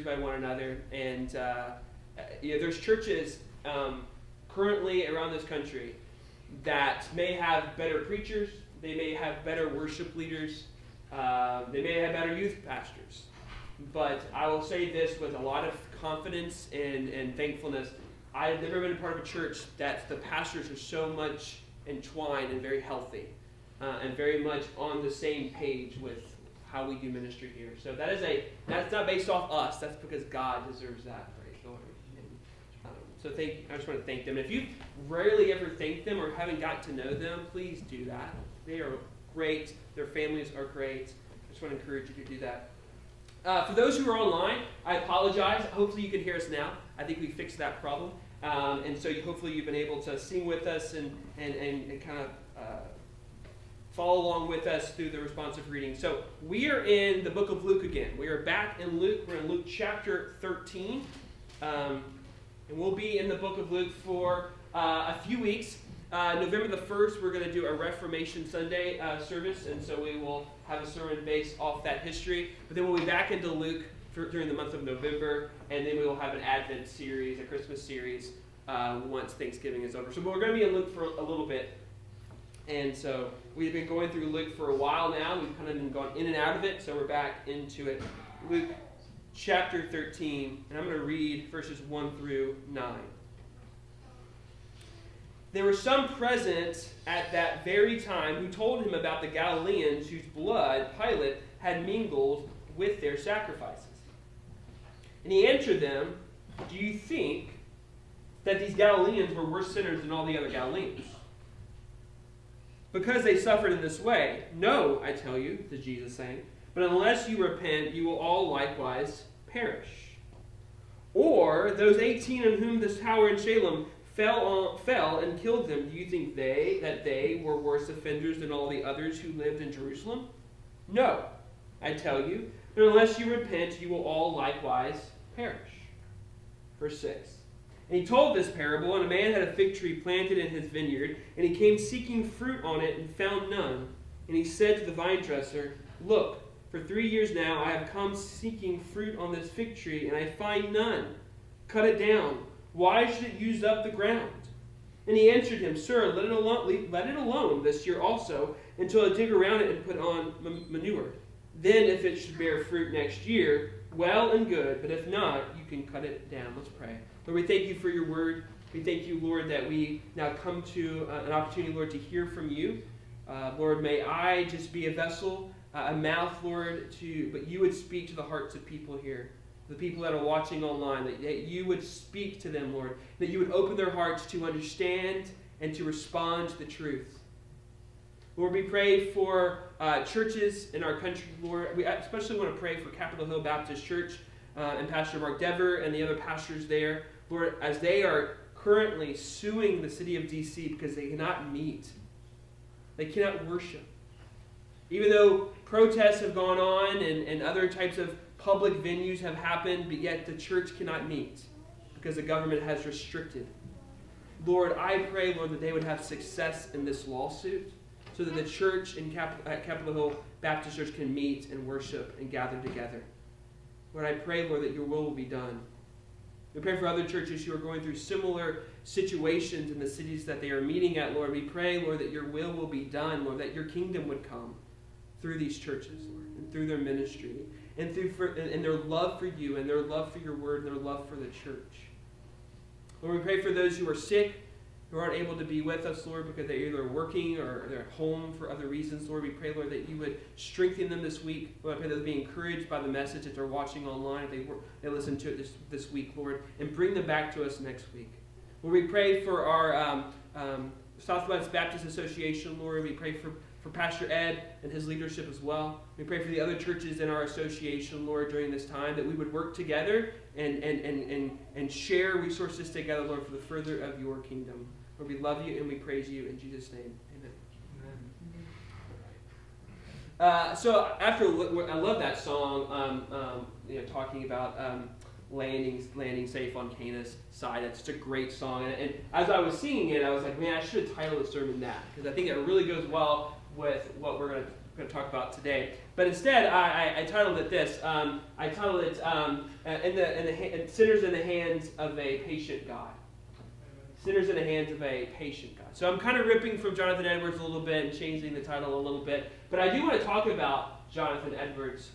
by one another, and you know, there's churches currently around this country that may have better preachers, they may have better worship leaders, they may have better youth pastors, but I will say this with a lot of confidence and thankfulness, I've never been a part of a church that the pastors are so much entwined and very healthy and very much on the same page with how we do ministry here. So that is that's not based off us. That's because God deserves that. Praise the Lord. And, so I just want to thank them. If you rarely ever thank them or haven't got to know them, please do that. They are great. Their families are great. I just want to encourage you to do that. For those who are online, I apologize. Hopefully you can hear us now. I think we fixed that problem. And so hopefully you've been able to sing with us and kind of follow along with us through the responsive reading. So we are in the book of Luke again. We are back in Luke. We're in Luke chapter 13. And we'll be in the book of Luke for a few weeks. November the 1st, we're going to do a Reformation Sunday service. And so we will have a sermon based off that history. But then we'll be back into Luke during the month of November. And then we will have an Advent series, a Christmas series, once Thanksgiving is over. So we're going to be in Luke for a little bit. And so we've been going through Luke for a while now. We've kind of been going in and out of it, so we're back into it. Luke chapter 13, and I'm going to read verses 1 through 9. There were some present at that very time who told him about the Galileans whose blood Pilate had mingled with their sacrifices. And he answered them, "Do you think that these Galileans were worse sinners than all the other Galileans? Because they suffered in this way? No, I tell you," this is Jesus saying, "but unless you repent, you will all likewise perish. Or those 18 on whom this tower in Siloam fell and killed them, do you think that they were worse offenders than all the others who lived in Jerusalem? No, I tell you, but unless you repent, you will all likewise perish." Verse 6. And he told this parable, "And a man had a fig tree planted in his vineyard, and he came seeking fruit on it and found none. And he said to the vine dresser, 'Look, for 3 years now I have come seeking fruit on this fig tree, and I find none. Cut it down. Why should it use up the ground?' And he answered him, 'Sir, let it alone this year also, until I dig around it and put on manure. Then if it should bear fruit next year, well and good, but if not, you can cut it down.'" Let's pray. Lord, we thank you for your word. We thank you, Lord, that we now come to an opportunity, Lord, to hear from you. Lord, may I just be a vessel, a mouth, Lord, but you would speak to the hearts of people here, the people that are watching online, that you would speak to them, Lord, that you would open their hearts to understand and to respond to the truth. Lord, we pray for churches in our country, Lord. We especially want to pray for Capitol Hill Baptist Church and Pastor Mark Dever and the other pastors there, Lord, as they are currently suing the city of D.C. because they cannot meet. They cannot worship. Even though protests have gone on and other types of public venues have happened, but yet the church cannot meet because the government has restricted. Lord, I pray, Lord, that they would have success in this lawsuit so that the church in Capitol Hill Baptist Church can meet and worship and gather together. Lord, I pray, Lord, that your will be done. We pray for other churches who are going through similar situations in the cities that they are meeting at, Lord. We pray, Lord, that your will be done, Lord, that your kingdom would come through these churches, Lord, and through their ministry, and and their love for you, and their love for your word, and their love for the church. Lord, we pray for those who are sick, who aren't able to be with us, Lord, because they're either working or they're at home for other reasons, Lord. We pray, Lord, that you would strengthen them this week. Lord, I pray that they'll be encouraged by the message that they're watching online, if they listen to it this week, Lord, and bring them back to us next week. Lord, we pray for our Southwest Baptist Association, Lord. We pray for Pastor Ed and his leadership as well. We pray for the other churches in our association, Lord, during this time, that we would work together and share resources together, Lord, for the further of your kingdom. Lord, we love you and we praise you in Jesus' name. Amen. Amen. So after I love that song, you know, talking about landing safe on Cana's side. It's just a great song, and as I was singing it, I was like, man, I should title the sermon that, because I think it really goes well with what we're going to going to talk about today. But instead, I titled it this. I titled it "Sinners in the Hands of a Patient God." Sinners in the Hands of a Patient God. So I'm kind of ripping from Jonathan Edwards a little bit and changing the title a little bit. But I do want to talk about Jonathan Edwards.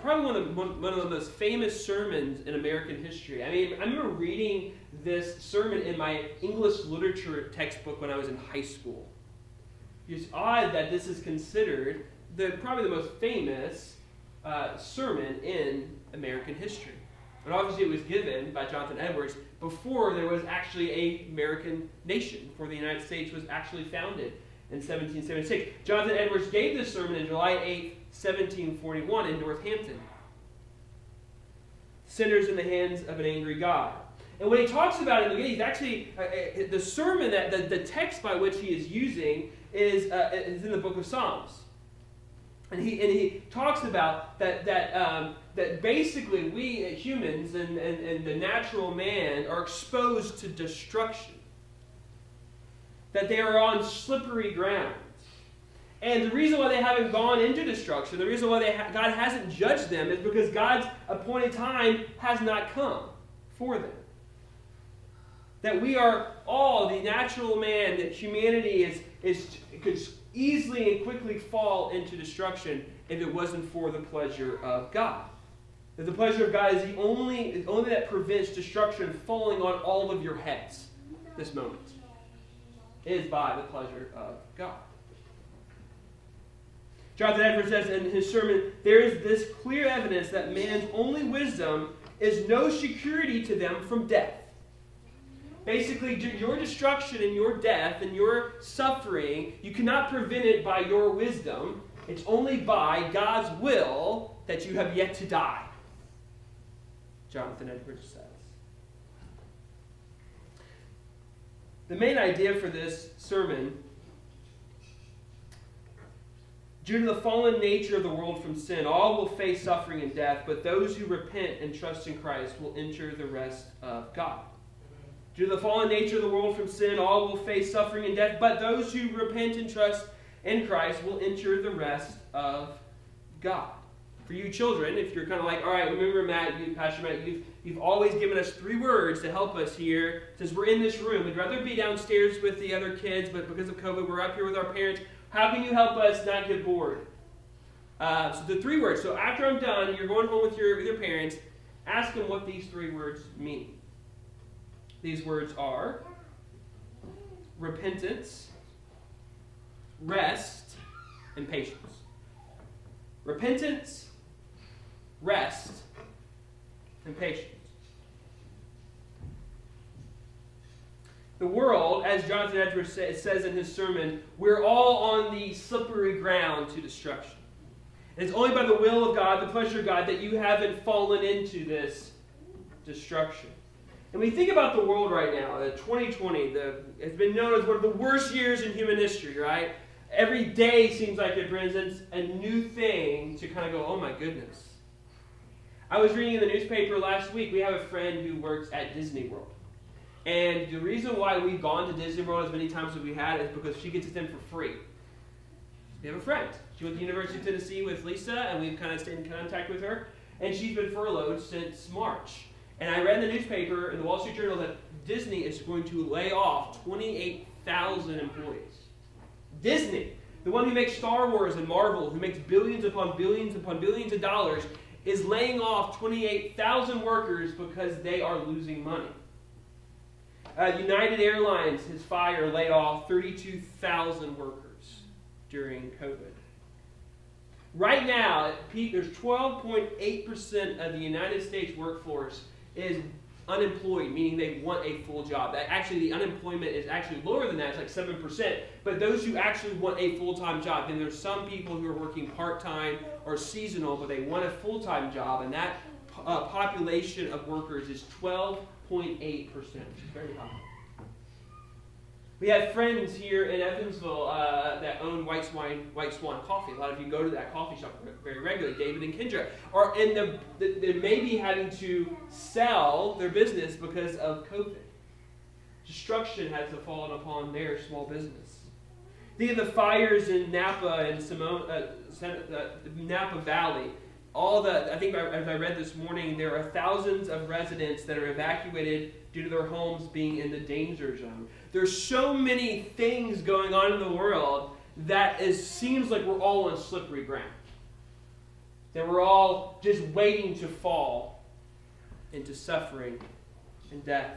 Probably one of the most famous sermons in American history. I mean, I remember reading this sermon in my English literature textbook when I was in high school. It's odd that this is considered probably the most famous sermon in American history. But obviously it was given by Jonathan Edwards before there was actually an American nation, before the United States was actually founded in 1776. Jonathan Edwards gave this sermon on July 8, 1741 in Northampton. Sinners in the Hands of an Angry God. And when he talks about it in the beginning, he's actually, the sermon, the text by which he is using is in the book of Psalms. And he talks about that basically we humans and the natural man are exposed to destruction. That they are on slippery ground. And the reason why they haven't gone into destruction, the reason why God hasn't judged them is because God's appointed time has not come for them. That we are all the natural man, that humanity could easily and quickly fall into destruction if it wasn't for the pleasure of God. That the pleasure of God is the only that prevents destruction falling on all of your heads this moment. It is by the pleasure of God. Jonathan Edwards says in his sermon, there is this clear evidence that man's only wisdom is no security to them from death. Basically, your destruction and your death and your suffering, you cannot prevent it by your wisdom. It's only by God's will that you have yet to die, Jonathan Edwards says. The main idea for this sermon, due to the fallen nature of the world from sin, all will face suffering and death, but those who repent and trust in Christ will enter the rest of God. Due to the fallen nature of the world from sin, all will face suffering and death, but those who repent and trust in Christ will enter the rest of God. For you children, if you're kind of like, all right, remember Matt, Pastor Matt, you've always given us three words to help us here. Since we're in this room, we'd rather be downstairs with the other kids, but because of COVID, we're up here with our parents. How can you help us not get bored? So the three words. So after I'm done, you're going home with your parents. Ask them what these three words mean. These words are repentance, rest, and patience. Repentance, rest, and patience. The world, as Jonathan Edwards says in his sermon, we're all on the slippery ground to destruction. And it's only by the will of God, the pleasure of God, that you haven't fallen into this destruction. And we think about the world right now, 2020, it's been known as one of the worst years in human history, right? Every day seems like it presents a new thing to kind of go, oh my goodness. I was reading in the newspaper last week, we have a friend who works at Disney World. And the reason why we've gone to Disney World as many times as we had is because she gets it in for free. We have a friend. She went to the University of Tennessee with Lisa, and we've kind of stayed in contact with her. And she's been furloughed since March. And I read in the newspaper, in the Wall Street Journal, that Disney is going to lay off 28,000 employees. Disney, the one who makes Star Wars and Marvel, who makes billions upon billions upon billions of dollars, is laying off 28,000 workers because they are losing money. United Airlines, his fire, laid off 32,000 workers during COVID. Right now, at peak, there's 12.8% of the United States workforce is unemployed, meaning they want a full job. That actually, the unemployment is actually lower than that. It's like 7%. But those who actually want a full-time job, then there's some people who are working part-time or seasonal, but they want a full-time job, and that population of workers is 12.8%, which is very high. We have friends here in Evansville that own White Swan Coffee. A lot of you go to that coffee shop very regularly. David and Kendra are in they may be having to sell their business because of COVID. Destruction has fallen upon their small business. Think of the fires in Napa and Napa Valley. I think as I read this morning, there are thousands of residents that are evacuated due to their homes being in the danger zone. There's so many things going on in the world that it seems like we're all on slippery ground. That we're all just waiting to fall into suffering and death.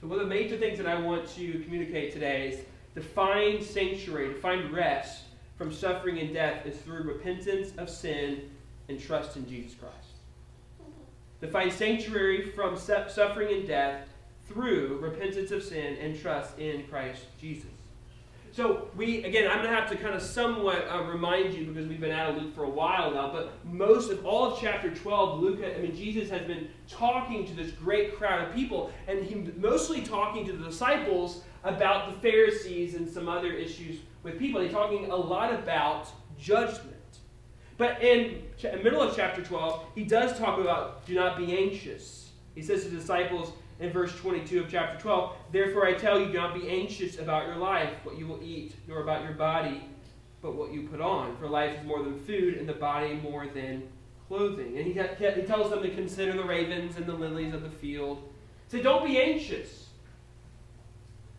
So one of the major things that I want to communicate today is to find sanctuary, to find rest from suffering and death is through repentance of sin and trust in Jesus Christ. To find sanctuary from suffering and death through repentance of sin and trust in Christ Jesus. So again, I'm going to have to kind of somewhat remind you, because we've been out of Luke for a while now, but most of all of chapter 12, Jesus has been talking to this great crowd of people, and he mostly talking to the disciples about the Pharisees and some other issues with people. He's talking a lot about judgment. But in the middle of chapter 12, he does talk about do not be anxious. He says to the disciples, in verse 22 of chapter 12, therefore I tell you, do not be anxious about your life, what you will eat, nor about your body, but what you put on. For life is more than food, and the body more than clothing. And he tells them to consider the ravens and the lilies of the field. So don't be anxious.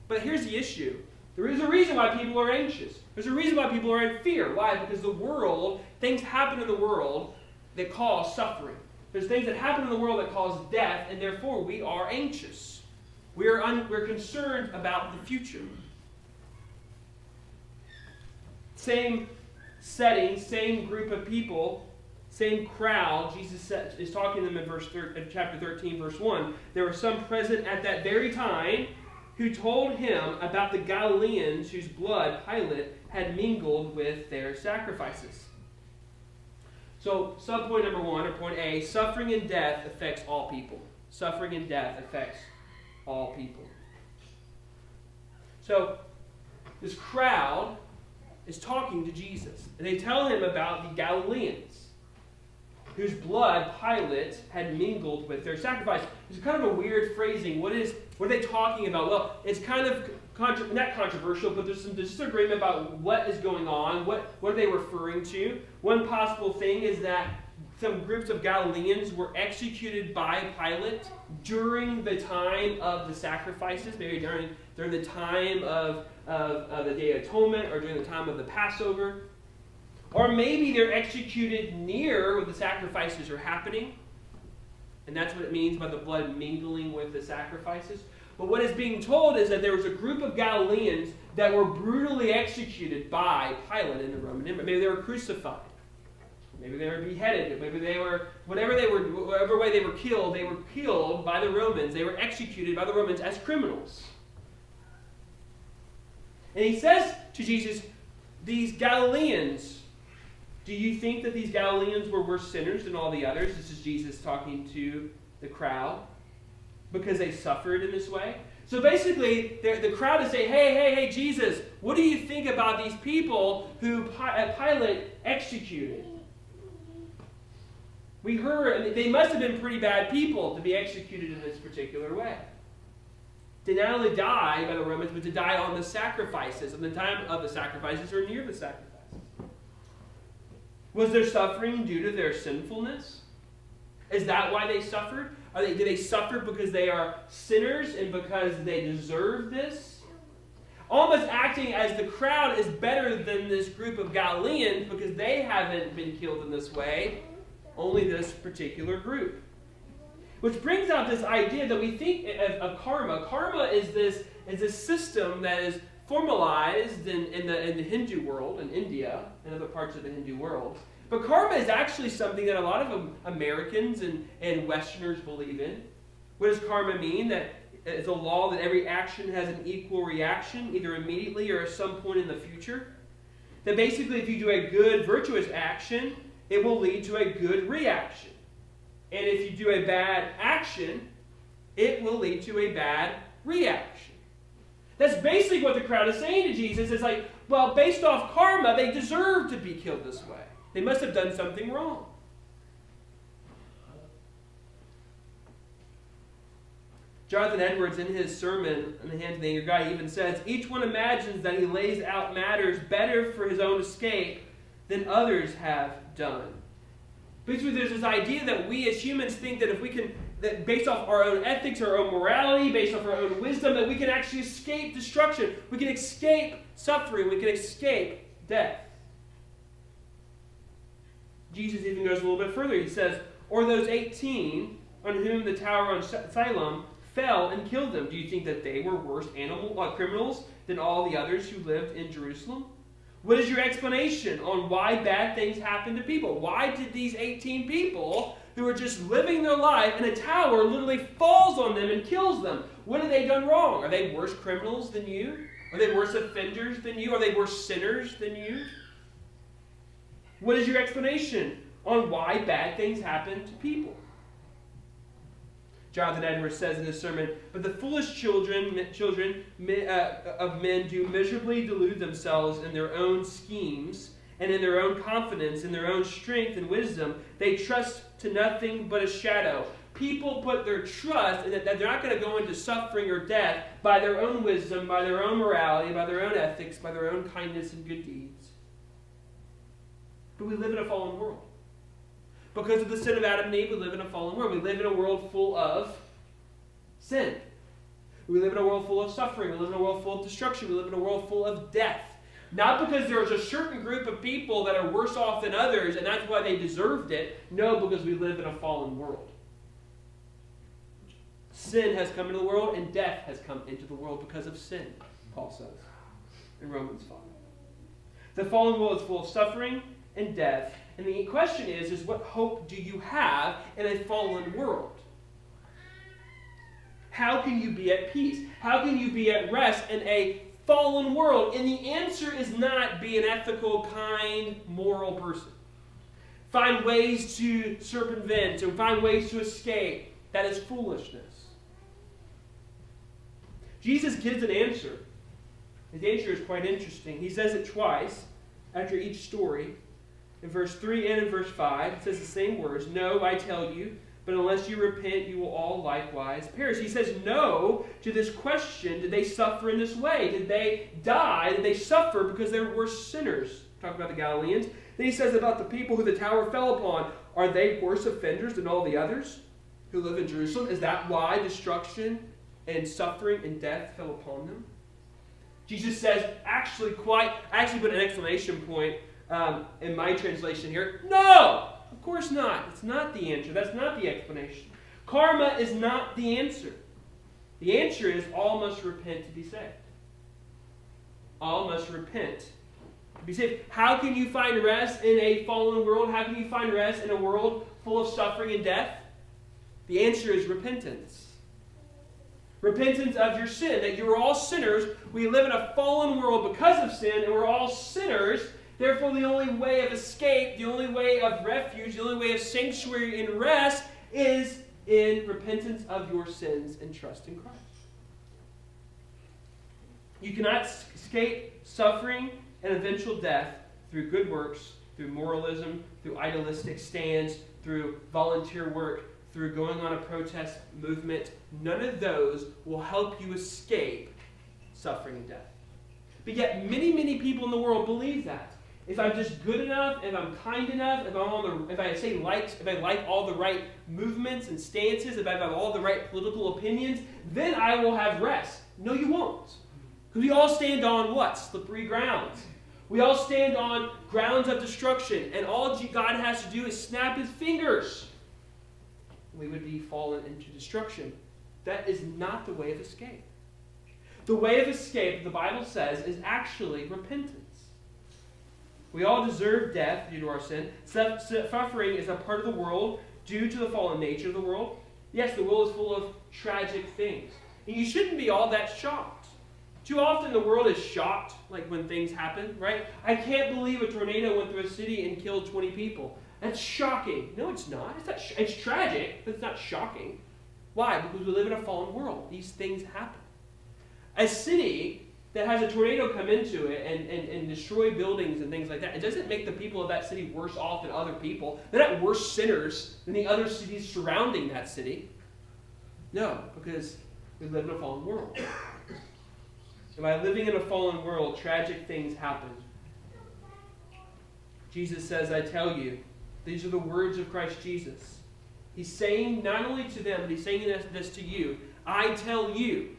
But here's the issue. There is a reason why people are anxious. There's a reason why people are in fear. Why? Because the world, things happen in the world that cause suffering. There's things that happen in the world that cause death, and therefore we are anxious. We're concerned about the future. Same setting, same group of people, same crowd. Jesus is talking to them in chapter 13, verse 1. There were some present at that very time who told him about the Galileans whose blood Pilate had mingled with their sacrifices. So, subpoint number one, or point A, suffering and death affects all people. Suffering and death affects all people. So, this crowd is talking to Jesus, and they tell him about the Galileans, whose blood Pilate had mingled with their sacrifice. It's kind of a weird phrasing. What are they talking about? Well, it's kind of not controversial, but there's some disagreement about what is going on. What are they referring to? One possible thing is that some groups of Galileans were executed by Pilate during the time of the sacrifices, maybe during the time of the Day of Atonement or during the time of the Passover. Or maybe they're executed near where the sacrifices are happening. And that's what it means by the blood mingling with the sacrifices. But what is being told is that there was a group of Galileans that were brutally executed by Pilate in the Roman Empire. Maybe they were crucified. Maybe they were beheaded. Maybe they were, whatever way they were killed by the Romans. They were executed by the Romans as criminals. And he says to Jesus, these Galileans, do you think that these Galileans were worse sinners than all the others? This is Jesus talking to the crowd. Because they suffered in this way? So basically, the crowd is saying, hey, Jesus, what do you think about these people who Pilate executed? We heard, they must have been pretty bad people to be executed in this particular way. To not only die by the Romans, but to die on the sacrifices, on the time of the sacrifices or near the sacrifices. Was their suffering due to their sinfulness? Is that why they suffered? Do they suffer because they are sinners and because they deserve this? Almost acting as the crowd is better than this group of Galileans because they haven't been killed in this way, only this particular group. Which brings out this idea that we think of karma. Karma is this system that is formalized in the Hindu world, in India, and other parts of the Hindu world. But karma is actually something that a lot of Americans and Westerners believe in. What does karma mean? That it's a law that every action has an equal reaction, either immediately or at some point in the future. That basically if you do a good, virtuous action, it will lead to a good reaction. And if you do a bad action, it will lead to a bad reaction. That's basically what the crowd is saying to Jesus. It's like, well, based off karma, they deserve to be killed this way. They must have done something wrong. Jonathan Edwards, in his sermon on the Hands of the Anger Guy, even says, each one imagines that he lays out matters better for his own escape than others have done. Basically, there's this idea that we as humans think that if we can, that based off our own ethics, our own morality, based off our own wisdom, that we can actually escape destruction. We can escape suffering. We can escape death. Jesus even goes a little bit further. He says, or those 18 on whom the tower on Siloam fell and killed them. Do you think that they were worse criminals than all the others who lived in Jerusalem? What is your explanation on why bad things happen to people? Why did these 18 people who were just living their life and a tower literally falls on them and kills them? What have they done wrong? Are they worse criminals than you? Are they worse offenders than you? Are they worse sinners than you? What is your explanation on why bad things happen to people? Jonathan Edwards says in his sermon, but the foolish children of men do miserably delude themselves in their own schemes and in their own confidence, in their own strength and wisdom. They trust to nothing but a shadow. People put their trust in that they're not going to go into suffering or death by their own wisdom, by their own morality, by their own ethics, by their own kindness and good deeds. But we live in a fallen world. Because of the sin of Adam and Eve, we live in a fallen world. We live in a world full of sin. We live in a world full of suffering. We live in a world full of destruction. We live in a world full of death. Not because there's a certain group of people that are worse off than others, and that's why they deserved it. No, because we live in a fallen world. Sin has come into the world, and death has come into the world because of sin, Paul says in Romans 5. The fallen world is full of suffering and death. And the question is what hope do you have in a fallen world? How can you be at peace? How can you be at rest in a fallen world? And the answer is not be an ethical, kind, moral person. Find ways to circumvent and find ways to escape. That is foolishness. Jesus gives an answer. His answer is quite interesting. He says it twice after each story. In verse 3 and in verse 5, it says the same words. No, I tell you, but unless you repent, you will all likewise perish. He says no to this question. Did they suffer in this way? Did they die? Did they suffer because they were worse sinners? Talking about the Galileans. Then he says about the people who the tower fell upon. Are they worse offenders than all the others who live in Jerusalem? Is that why destruction and suffering and death fell upon them? Jesus says, I actually put an exclamation point in my translation here. No! Of course not. It's not the answer. That's not the explanation. Karma is not the answer. The answer is all must repent to be saved. All must repent to be saved. How can you find rest in a fallen world? How can you find rest in a world full of suffering and death? The answer is repentance. Repentance of your sin. That you're all sinners. We live in a fallen world because of sin, and we're all sinners. Therefore, the only way of escape, the only way of refuge, the only way of sanctuary and rest is in repentance of your sins and trust in Christ. You cannot escape suffering and eventual death through good works, through moralism, through idealistic stands, through volunteer work, through going on a protest movement. None of those will help you escape suffering and death. But yet many, many people in the world believe that. If I'm just good enough, if I'm kind enough, if I like all the right movements and stances, if I have all the right political opinions, then I will have rest. No, you won't. Because we all stand on what? Slippery ground. We all stand on grounds of destruction, and all God has to do is snap his fingers. We would be fallen into destruction. That is not the way of escape. The way of escape, the Bible says, is actually repentance. We all deserve death due to our sin. Suffering is a part of the world due to the fallen nature of the world. Yes, the world is full of tragic things. And you shouldn't be all that shocked. Too often the world is shocked, like when things happen, right? I can't believe a tornado went through a city and killed 20 people. That's shocking. No, it's not. It's tragic, but it's not shocking. Why? Because we live in a fallen world. These things happen. A city that has a tornado come into it and destroy buildings and things like that, it doesn't make the people of that city worse off than other people. They're not worse sinners than the other cities surrounding that city. No, because We live in a fallen world. And by living in a fallen world, tragic things happen. Jesus says, I tell you, these are the words of Christ Jesus. He's saying not only to them, but he's saying this to you. I tell you.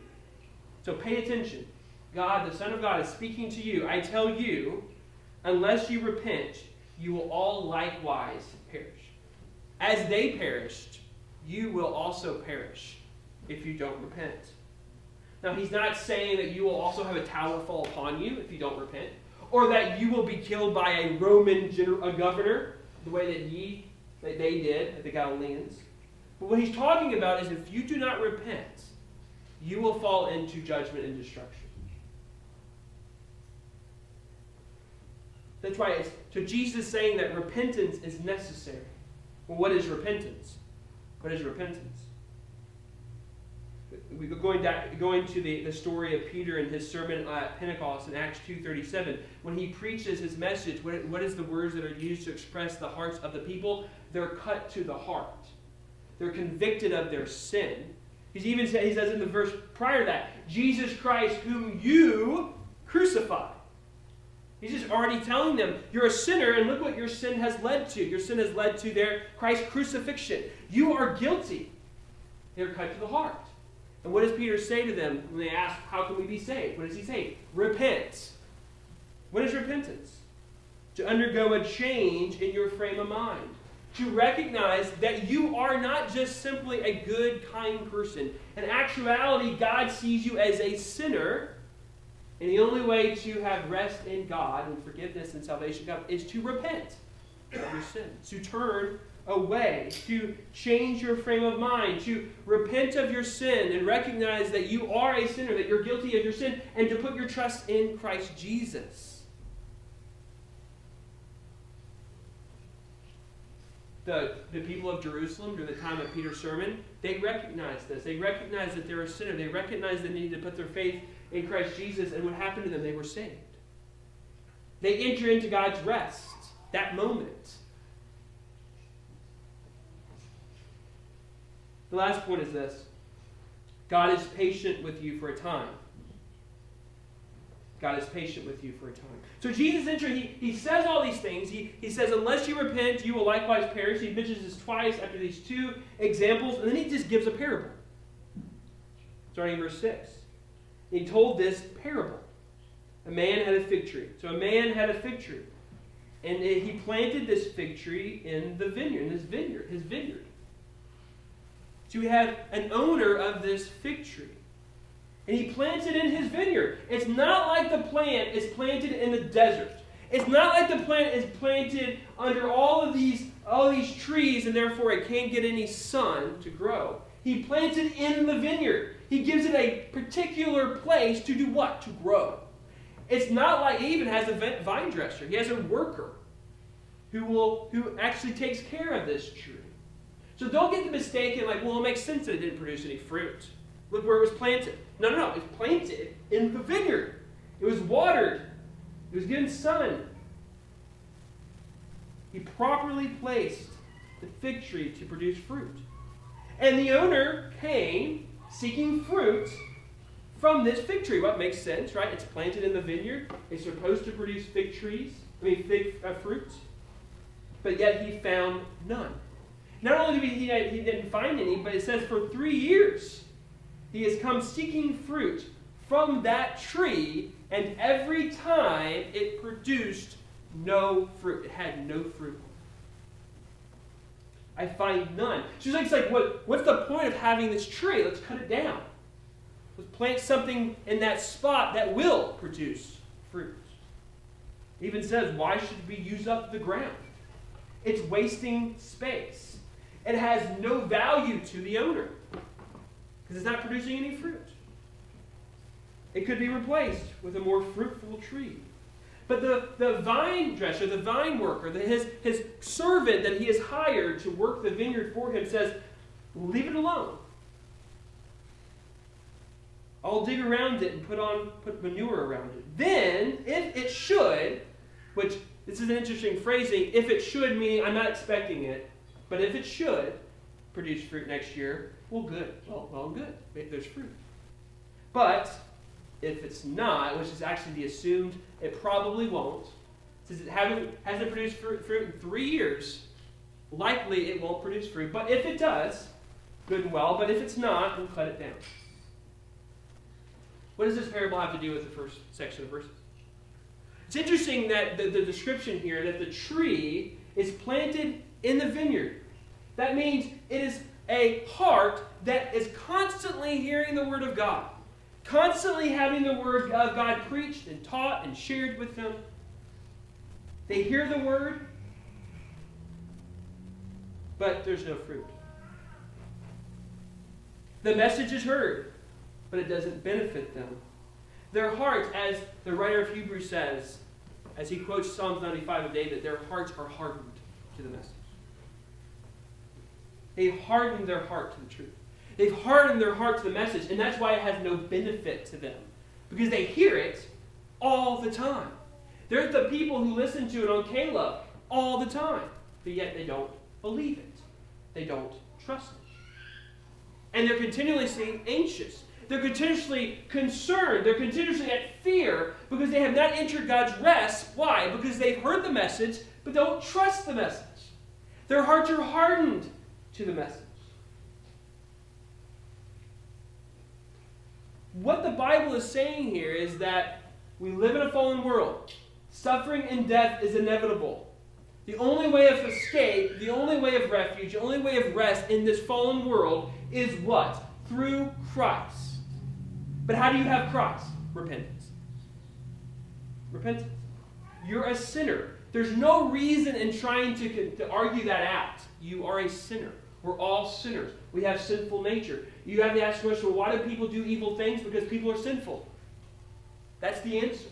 So pay attention. God, the Son of God, is speaking to you. I tell you, unless you repent, you will all likewise perish. As they perished, you will also perish if you don't repent. Now, he's not saying that you will also have a tower fall upon you if you don't repent, or that you will be killed by a Roman governor, the way that they did, the Galileans. But what he's talking about is if you do not repent, you will fall into judgment and destruction. That's why it's to Jesus saying that repentance is necessary. Well, what is repentance? What is repentance? We go going to the story of Peter and his sermon at Pentecost in Acts 2:37. When he preaches his message, what is the words that are used to express the hearts of the people? They're cut to the heart. They're convicted of their sin. He says in the verse prior to that, Jesus Christ whom you crucified. He's just already telling them, you're a sinner, and look what your sin has led to. Your sin has led to their Christ's crucifixion. You are guilty. They're cut to the heart. And what does Peter say to them when they ask, how can we be saved? What does he say? Repent. What is repentance? To undergo a change in your frame of mind. To recognize that you are not just simply a good, kind person. In actuality, God sees you as a sinner. And the only way to have rest in God and forgiveness and salvation God is to repent of your sin. To turn away, to change your frame of mind, to repent of your sin and recognize that you are a sinner, that you're guilty of your sin, and to put your trust in Christ Jesus. The people of Jerusalem during the time of Peter's sermon, they recognized this. They recognized that they were a sinner. They recognized they needed to put their faith in Christ Jesus, and what happened to them, they were saved. They enter into God's rest, that moment. The last point is this. God is patient with you for a time. God is patient with you for a time. So Jesus, he says all these things. He says, unless you repent, you will likewise perish. He mentions this twice after these two examples, and then he just gives a parable. Starting in verse 6. He told this parable. A man had a fig tree. So a man had a fig tree. And he planted this fig tree in the vineyard, his vineyard. So we have an owner of this fig tree. And he plants it in his vineyard. It's not like the plant is planted in the desert. It's not like the plant is planted under all of these trees and therefore it can't get any sun to grow. He plants it in the vineyard. He gives it a particular place to do what? To grow. It's not like he even has a vine dresser. He has a worker who actually takes care of this tree. So don't get the mistaken, like, well, it makes sense that it didn't produce any fruit. Look where it was planted. No, no, no. It was planted in the vineyard. It was watered. It was given sun. He properly placed the fig tree to produce fruit. And the owner came seeking fruit from this fig tree. What makes sense, right? It's planted in the vineyard. It's supposed to produce fruit. But yet he found none. Not only did he didn't find any, but it says for 3 years he has come seeking fruit from that tree, and every time it produced no fruit. It had no fruit. I find none. She's like, what's the point of having this tree? Let's cut it down. Let's plant something in that spot that will produce fruit. It even says, why should we use up the ground? It's wasting space. It has no value to the owner because it's not producing any fruit. It could be replaced with a more fruitful tree. But the vine dresser, the vine worker, his servant that he has hired to work the vineyard for him says, leave it alone. I'll dig around it and put manure around it. Then, if it should, which this is an interesting phrasing, if it should, meaning I'm not expecting it, but if it should produce fruit next year, well, good. Well, good. There's fruit. But if it's not, which is actually the assumed, it probably won't. Since it hasn't produced fruit in 3 years, likely it won't produce fruit. But if it does, good and well. But if it's not, we'll cut it down. What does this parable have to do with the first section of verses? It's interesting that the description here, that the tree is planted in the vineyard. That means it is a heart that is constantly hearing the word of God, constantly having the word of God preached and taught and shared with them. They hear the word, but there's no fruit. The message is heard, but it doesn't benefit them. Their hearts, as the writer of Hebrews says, as he quotes Psalms 95 of David, their hearts are hardened to the message. They've hardened their heart to the truth. They've hardened their heart to the message, and that's why it has no benefit to them, because they hear it all the time. They're the people who listen to it on Caleb all the time, but yet they don't believe it. They don't trust it. And they're continually seeing anxious. They're continuously concerned. They're continuously at fear because they have not entered God's rest. Why? Because they've heard the message, but don't trust the message. Their hearts are hardened to the message. What the Bible is saying here is that we live in a fallen world. Suffering and death is inevitable. The only way of escape, the only way of refuge, the only way of rest in this fallen world is what? Through Christ. But how do you have Christ? Repentance. Repentance. You're a sinner. There's no reason in trying to argue that out. You are a sinner. We're all sinners. We have sinful nature. You have to ask the question, well, why do people do evil things? Because people are sinful. That's the answer.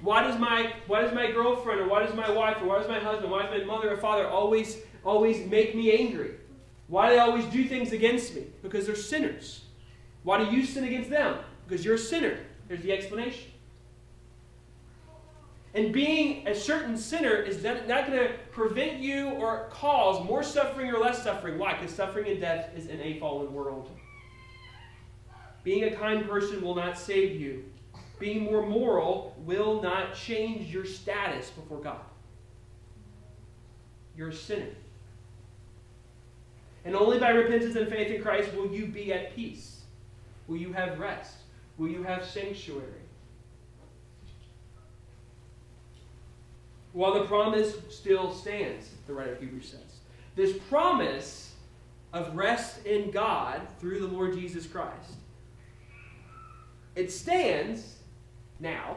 Why does my girlfriend, or why does my wife, or why does my husband, why does my mother or father always make me angry? Why do they always do things against me? Because they're sinners. Why do you sin against them? Because you're a sinner. There's the explanation. And being a certain sinner is not going to prevent you or cause more suffering or less suffering. Why? Because suffering and death is in a fallen world. Being a kind person will not save you. Being more moral will not change your status before God. You're a sinner. And only by repentance and faith in Christ will you be at peace. Will you have rest? Will you have sanctuary? While the promise still stands, the writer of Hebrews says, this promise of rest in God through the Lord Jesus Christ, it stands now,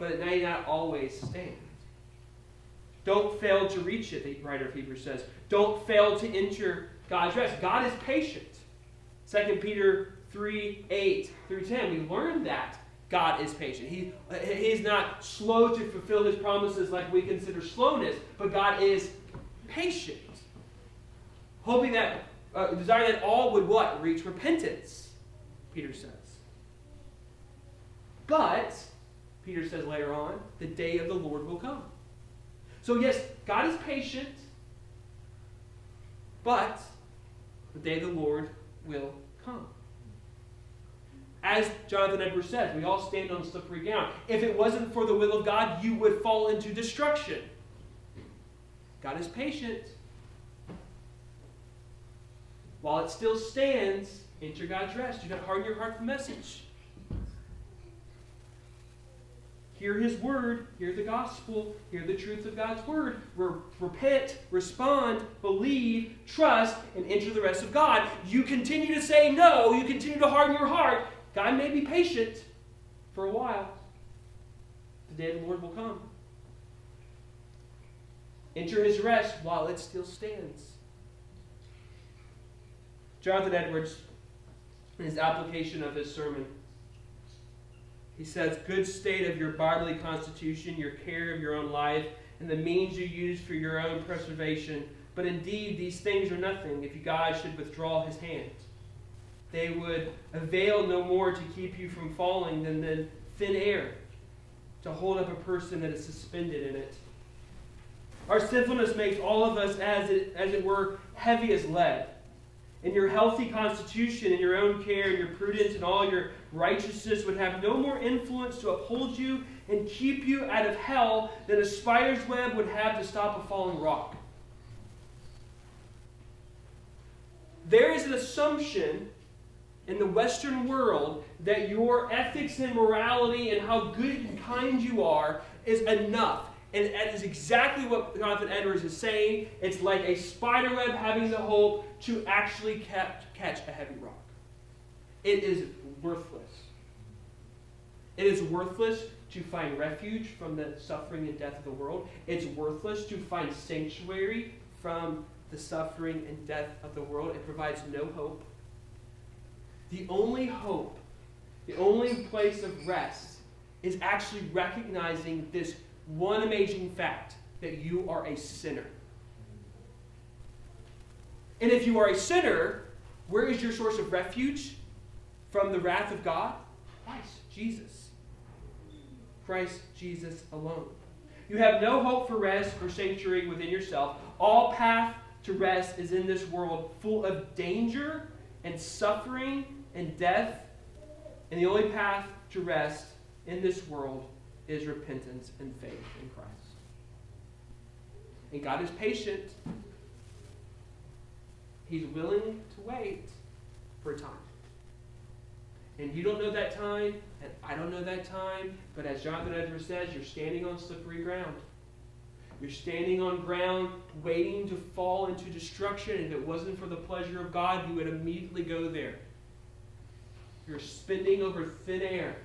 but it may not always stand. Don't fail to reach it, the writer of Hebrews says. Don't fail to enter God's rest. God is patient. 2 Peter 3:8-10, we learned that. God is patient. He's not slow to fulfill his promises like we consider slowness, but God is patient. Hoping that, desiring that all would what? Reach repentance, Peter says. But, Peter says later on, the day of the Lord will come. So yes, God is patient, but the day of the Lord will come. As Jonathan Edwards says, we all stand on slippery ground. If it wasn't for the will of God, you would fall into destruction. God is patient. While it still stands, enter God's rest. Do not harden your heart to the message. Hear his word, hear the gospel, hear the truth of God's word. Repent, respond, believe, trust, and enter the rest of God. You continue to say no, you continue to harden your heart. God may be patient for a while. The day of the Lord will come. Enter his rest while it still stands. Jonathan Edwards, in his application of this sermon, he says, good state of your bodily constitution, your care of your own life, and the means you use for your own preservation. But indeed, these things are nothing if God should withdraw his hand. They would avail no more to keep you from falling than the thin air to hold up a person that is suspended in it. Our sinfulness makes all of us, as it were, heavy as lead. And your healthy constitution and your own care and your prudence and all your righteousness would have no more influence to uphold you and keep you out of hell than a spider's web would have to stop a falling rock. There is an assumption in the Western world that your ethics and morality and how good and kind you are is enough. And that is exactly what Jonathan Edwards is saying. It's like a spiderweb having the hope to actually catch a heavy rock. It is worthless. It is worthless to find refuge from the suffering and death of the world. It's worthless to find sanctuary from the suffering and death of the world. It provides no hope. The only hope, the only place of rest, is actually recognizing this one amazing fact, that you are a sinner. And if you are a sinner, where is your source of refuge from the wrath of God? Christ Jesus. Christ Jesus alone. You have no hope for rest or sanctuary within yourself. All path to rest is in this world full of danger and suffering and death. And the only path to rest in this world is repentance and faith in Christ. And God is patient. He's willing to wait for a time. And you don't know that time, and I don't know that time, but as Jonathan Edwards says, you're standing on slippery ground. You're standing on ground waiting to fall into destruction, and if it wasn't for the pleasure of God, you would immediately go there. You're spinning over thin air.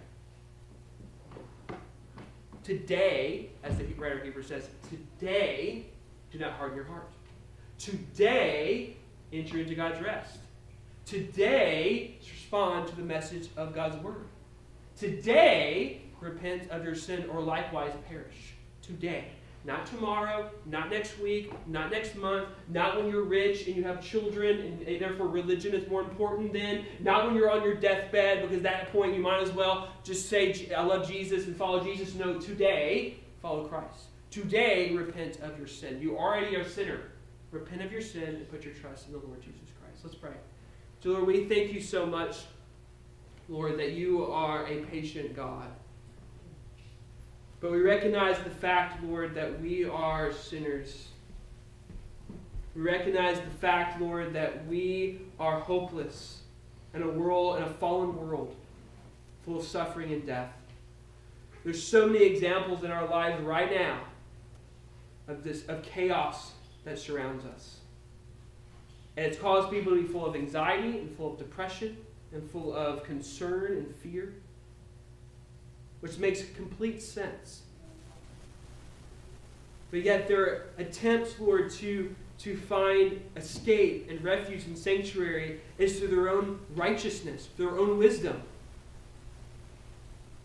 Today, as the writer of Hebrews says, today, do not harden your heart. Today, enter into God's rest. Today, respond to the message of God's word. Today, repent of your sin or likewise perish. Today. Not tomorrow, not next week, not next month, not when you're rich and you have children and therefore religion is more important then, not when you're on your deathbed because at that point you might as well just say, I love Jesus and follow Jesus. No, today, follow Christ. Today, repent of your sin. You already are a sinner. Repent of your sin and put your trust in the Lord Jesus Christ. Let's pray. So Lord, we thank you so much, Lord, that you are a patient God. But we recognize the fact, Lord, that we are sinners. We recognize the fact, Lord, that we are hopeless in a world, in a fallen world, full of suffering and death. There's so many examples in our lives right now of chaos that surrounds us. And it's caused people to be full of anxiety and full of depression and full of concern and fear, which makes complete sense. But yet there are attempts, Lord, to find escape and refuge and sanctuary is through their own righteousness, their own wisdom.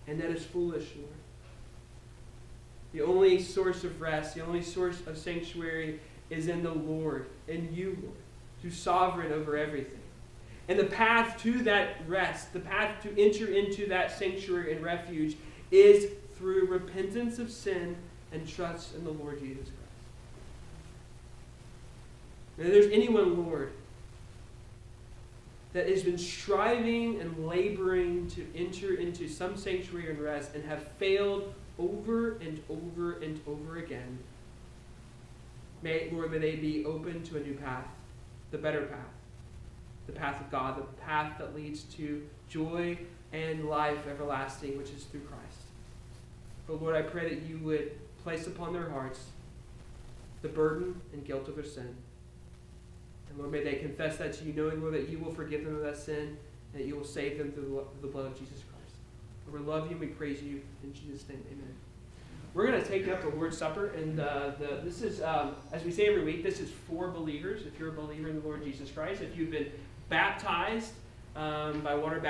And that is foolish, Lord. The only source of rest, the only source of sanctuary is in the Lord, in you, Lord, who's sovereign over everything. And the path to that rest, the path to enter into that sanctuary and refuge is through repentance of sin and trust in the Lord Jesus Christ. And if there's anyone, Lord, that has been striving and laboring to enter into some sanctuary and rest and have failed over and over and over again, may, Lord, may they be open to a new path, the better path, the path of God, the path that leads to joy and life everlasting, which is through Christ. But Lord, I pray that you would place upon their hearts the burden and guilt of their sin. And Lord, may they confess that to you, knowing, Lord, that you will forgive them of that sin, and that you will save them through the blood of Jesus Christ. Lord, we love you and we praise you. In Jesus' name, amen. We're going to take up the Lord's Supper, and this is, as we say every week, this is for believers. If you're a believer in the Lord Jesus Christ, if you've been baptized by water baptism,